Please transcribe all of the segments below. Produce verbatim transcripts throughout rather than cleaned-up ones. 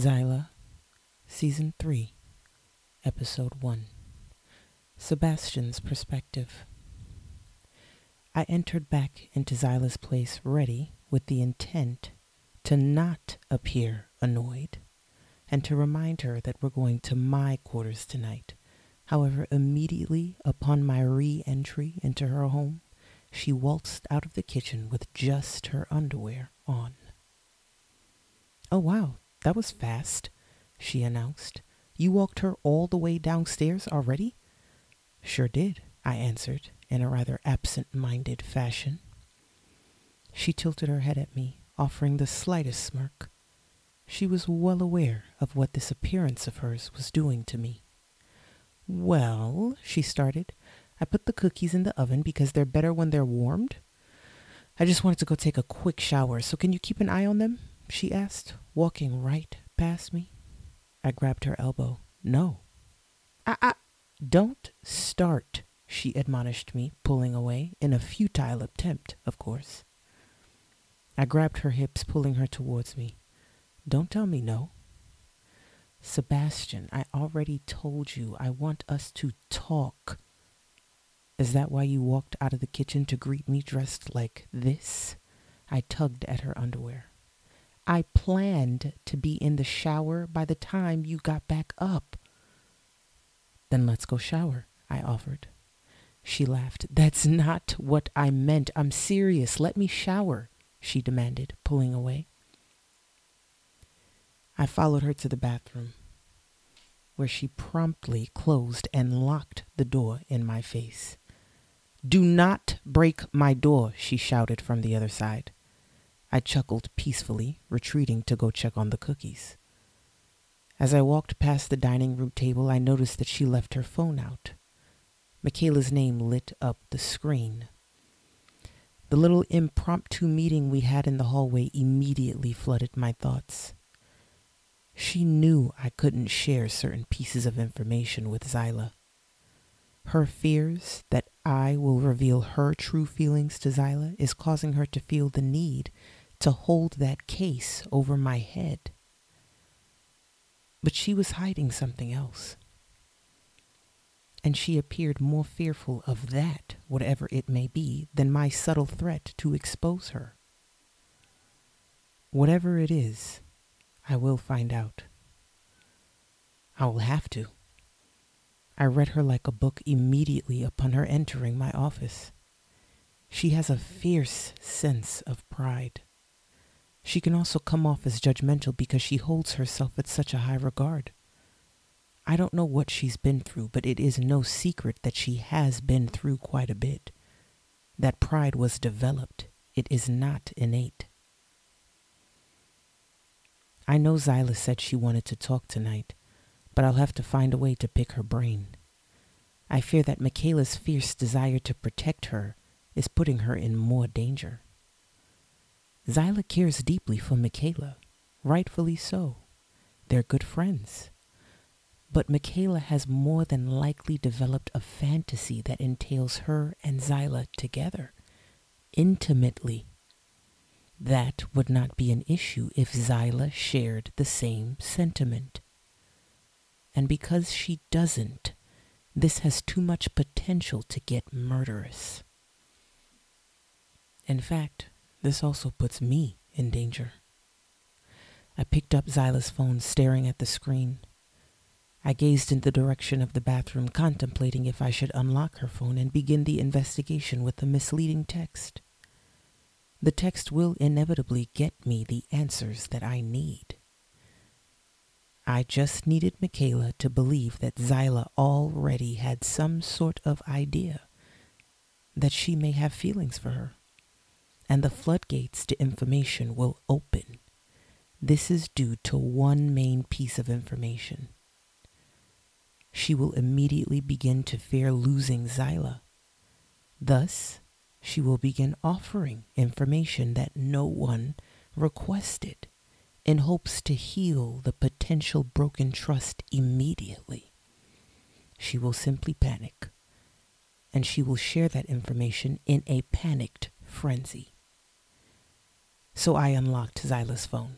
Zyla, Season three, Episode one, Sebastian's Perspective. I entered back into Zyla's place ready with the intent to not appear annoyed and to remind her that we're going to my quarters tonight. However, immediately upon my re-entry into her home, she waltzed out of the kitchen with just her underwear on. "Oh, wow, that was fast," she announced. "You walked her all the way downstairs already?" "Sure did," I answered in a rather absent-minded fashion. She tilted her head at me, offering the slightest smirk. She was well aware of what this appearance of hers was doing to me. "Well," she started, "I put the cookies in the oven because they're better when they're warmed. I just wanted to go take a quick shower, so can you keep an eye on them?" she asked, walking right past me. I grabbed her elbow. "No." I, I, "Don't start," she admonished me, pulling away, in a futile attempt, of course. I grabbed her hips, pulling her towards me. "Don't tell me no." "Sebastian, I already told you I want us to talk. Is that why you walked out of the kitchen to greet me dressed like this?" I tugged at her underwear. "I planned to be in the shower by the time you got back up." "Then let's go shower," I offered. She laughed. "That's not what I meant. I'm serious. Let me shower," she demanded, pulling away. I followed her to the bathroom, where she promptly closed and locked the door in my face. "Do not break my door," she shouted from the other side. I chuckled peacefully, retreating to go check on the cookies. As I walked past the dining room table, I noticed that she left her phone out. Michaela's name lit up the screen. The little impromptu meeting we had in the hallway immediately flooded my thoughts. She knew I couldn't share certain pieces of information with Zyla. Her fears that I will reveal her true feelings to Zyla is causing her to feel the need to hold that case over my head. But she was hiding something else. And she appeared more fearful of that, whatever it may be, than my subtle threat to expose her. Whatever it is, I will find out. I will have to. I read her like a book immediately upon her entering my office. She has a fierce sense of pride. She can also come off as judgmental because she holds herself at such a high regard. I don't know what she's been through, but it is no secret that she has been through quite a bit. That pride was developed. It is not innate. I know Zyla said she wanted to talk tonight, but I'll have to find a way to pick her brain. I fear that Michaela's fierce desire to protect her is putting her in more danger. Zyla cares deeply for Michaela, rightfully so. They're good friends. But Michaela has more than likely developed a fantasy that entails her and Zyla together, intimately. That would not be an issue if Zyla shared the same sentiment. And because she doesn't, this has too much potential to get murderous. In fact, this also puts me in danger. I picked up Zyla's phone, staring at the screen. I gazed in the direction of the bathroom, contemplating if I should unlock her phone and begin the investigation with the misleading text. The text will inevitably get me the answers that I need. I just needed Michaela to believe that Zyla already had some sort of idea that she may have feelings for her, and the floodgates to information will open. This is due to one main piece of information. She will immediately begin to fear losing Zyla. Thus, she will begin offering information that no one requested, in hopes to heal the potential broken trust immediately. She will simply panic, and she will share that information in a panicked frenzy. So I unlocked Zyla's phone.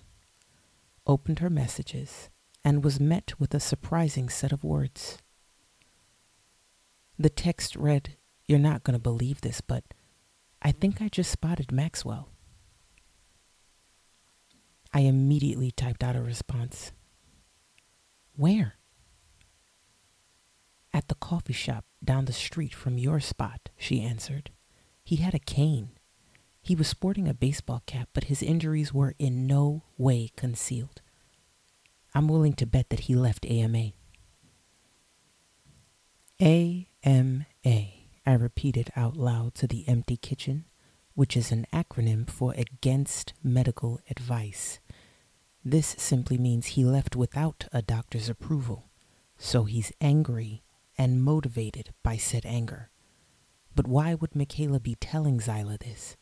opened her messages, and was met with a surprising set of words. The text read, "You're not going to believe this, but I think I just spotted Maxwell." I immediately typed out a response. "Where?" "At the coffee shop down the street from your spot," she answered. "He had a cane. He was sporting a baseball cap, but his injuries were in no way concealed. I'm willing to bet that he left A M A. A M A, I repeated out loud to the empty kitchen, which is an acronym for Against Medical Advice. This simply means he left without a doctor's approval, so he's angry and motivated by said anger. But why would Michaela be telling Zyla this?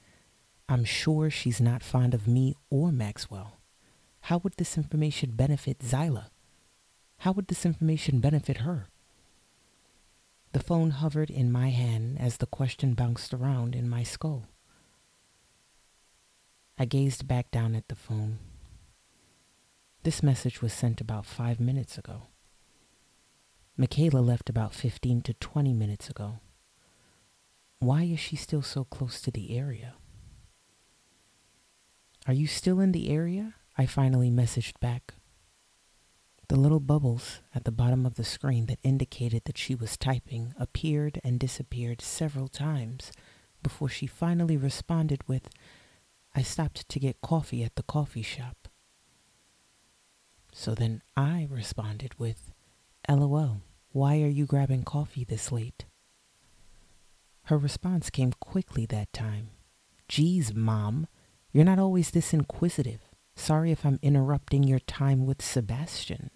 I'm sure she's not fond of me or Maxwell. How would this information benefit Zyla? How would this information benefit her? The phone hovered in my hand as the question bounced around in my skull. I gazed back down at the phone. This message was sent about five minutes ago. Michaela left about fifteen to twenty minutes ago. Why is she still so close to the area? "Are you still in the area?" I finally messaged back. The little bubbles at the bottom of the screen that indicated that she was typing appeared and disappeared several times before she finally responded with, "I stopped to get coffee at the coffee shop." So then I responded with, "L O L, why are you grabbing coffee this late?" Her response came quickly that time. "Geez, Mom, you're not always this inquisitive. Sorry if I'm interrupting your time with Sebastian."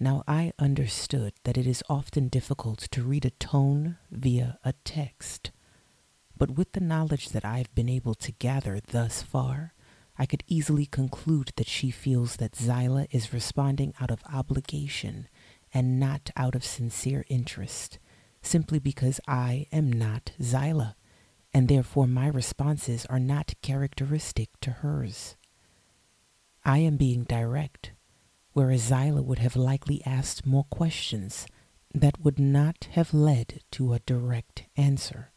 Now I understood that it is often difficult to read a tone via a text. But with the knowledge that I've been able to gather thus far, I could easily conclude that she feels that Zyla is responding out of obligation and not out of sincere interest, simply because I am not Zyla, and therefore my responses are not characteristic to hers. I am being direct, whereas Zyla would have likely asked more questions that would not have led to a direct answer,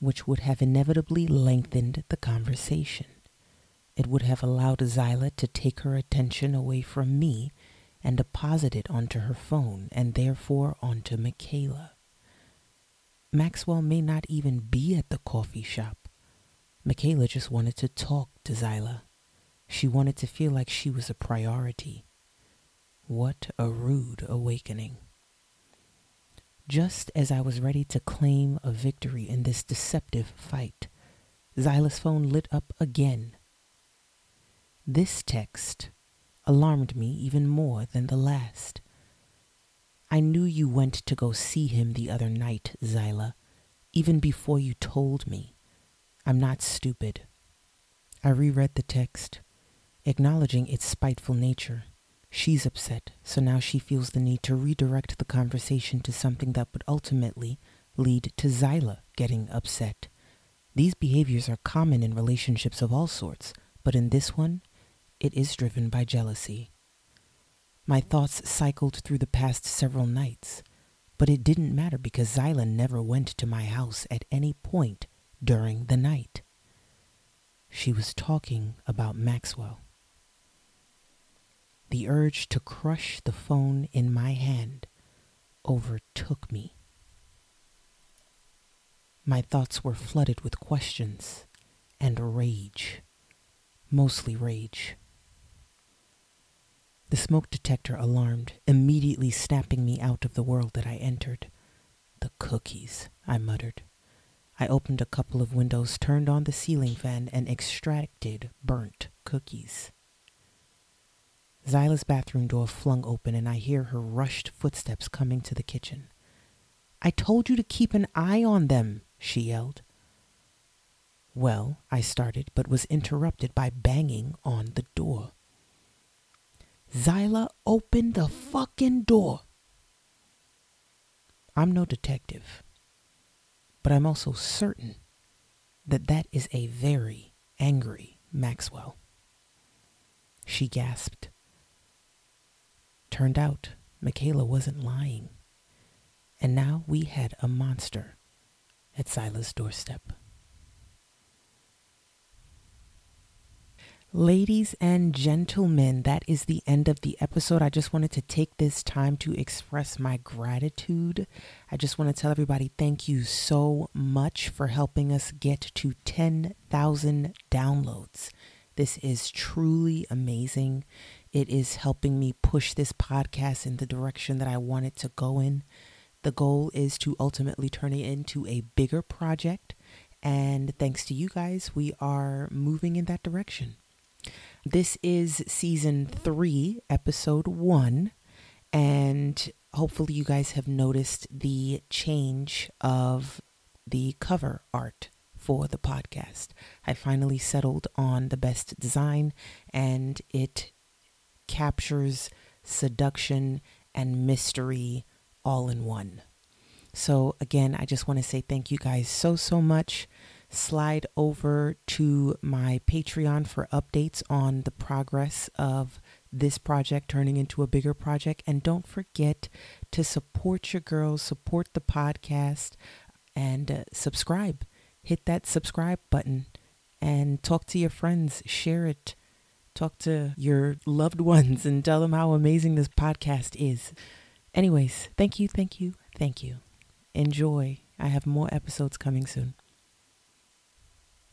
which would have inevitably lengthened the conversation. It would have allowed Zyla to take her attention away from me and deposit it onto her phone and therefore onto Michaela. Maxwell may not even be at the coffee shop. Michaela just wanted to talk to Zyla. She wanted to feel like she was a priority. What a rude awakening. Just as I was ready to claim a victory in this deceptive fight, Zyla's phone lit up again. This text alarmed me even more than the last. "I knew you went to go see him the other night, Zyla, even before you told me. I'm not stupid." I reread the text, acknowledging its spiteful nature. She's upset, so now she feels the need to redirect the conversation to something that would ultimately lead to Zyla getting upset. These behaviors are common in relationships of all sorts, but in this one, it is driven by jealousy. My thoughts cycled through the past several nights, but it didn't matter because Zyla never went to my house at any point during the night. She was talking about Maxwell. The urge to crush the phone in my hand overtook me. My thoughts were flooded with questions and rage, mostly rage. The smoke detector alarmed, immediately snapping me out of the world that I entered. "The cookies," I muttered. I opened a couple of windows, turned on the ceiling fan, and extracted burnt cookies. Zyla's bathroom door flung open and I hear her rushed footsteps coming to the kitchen. "I told you to keep an eye on them," she yelled. "Well," I started, but was interrupted by banging on the door. "Zyla, open the fucking door." I'm no detective, but I'm also certain that that is a very angry Maxwell. she gasped. Turned out, Michaela wasn't lying. And now we had a monster at Zyla's doorstep. Ladies and gentlemen, that is the end of the episode. I just wanted to take this time to express my gratitude. I just want to tell everybody thank you so much for helping us get to ten thousand downloads. This is truly amazing. It is helping me push this podcast in the direction that I want it to go in. The goal is to ultimately turn it into a bigger project. And thanks to you guys, we are moving in that direction. This is season three, episode one, and hopefully you guys have noticed the change of the cover art for the podcast. I finally settled on the best design, and it captures seduction and mystery all in one. So again, I just want to say thank you guys so, so much. Slide over to my Patreon for updates on the progress of this project turning into a bigger project. And don't forget to support your girls, support the podcast, and uh, subscribe. Hit that subscribe button and talk to your friends. Share it. Talk to your loved ones and tell them how amazing this podcast is. Anyways, thank you, thank you, thank you. Enjoy. I have more episodes coming soon.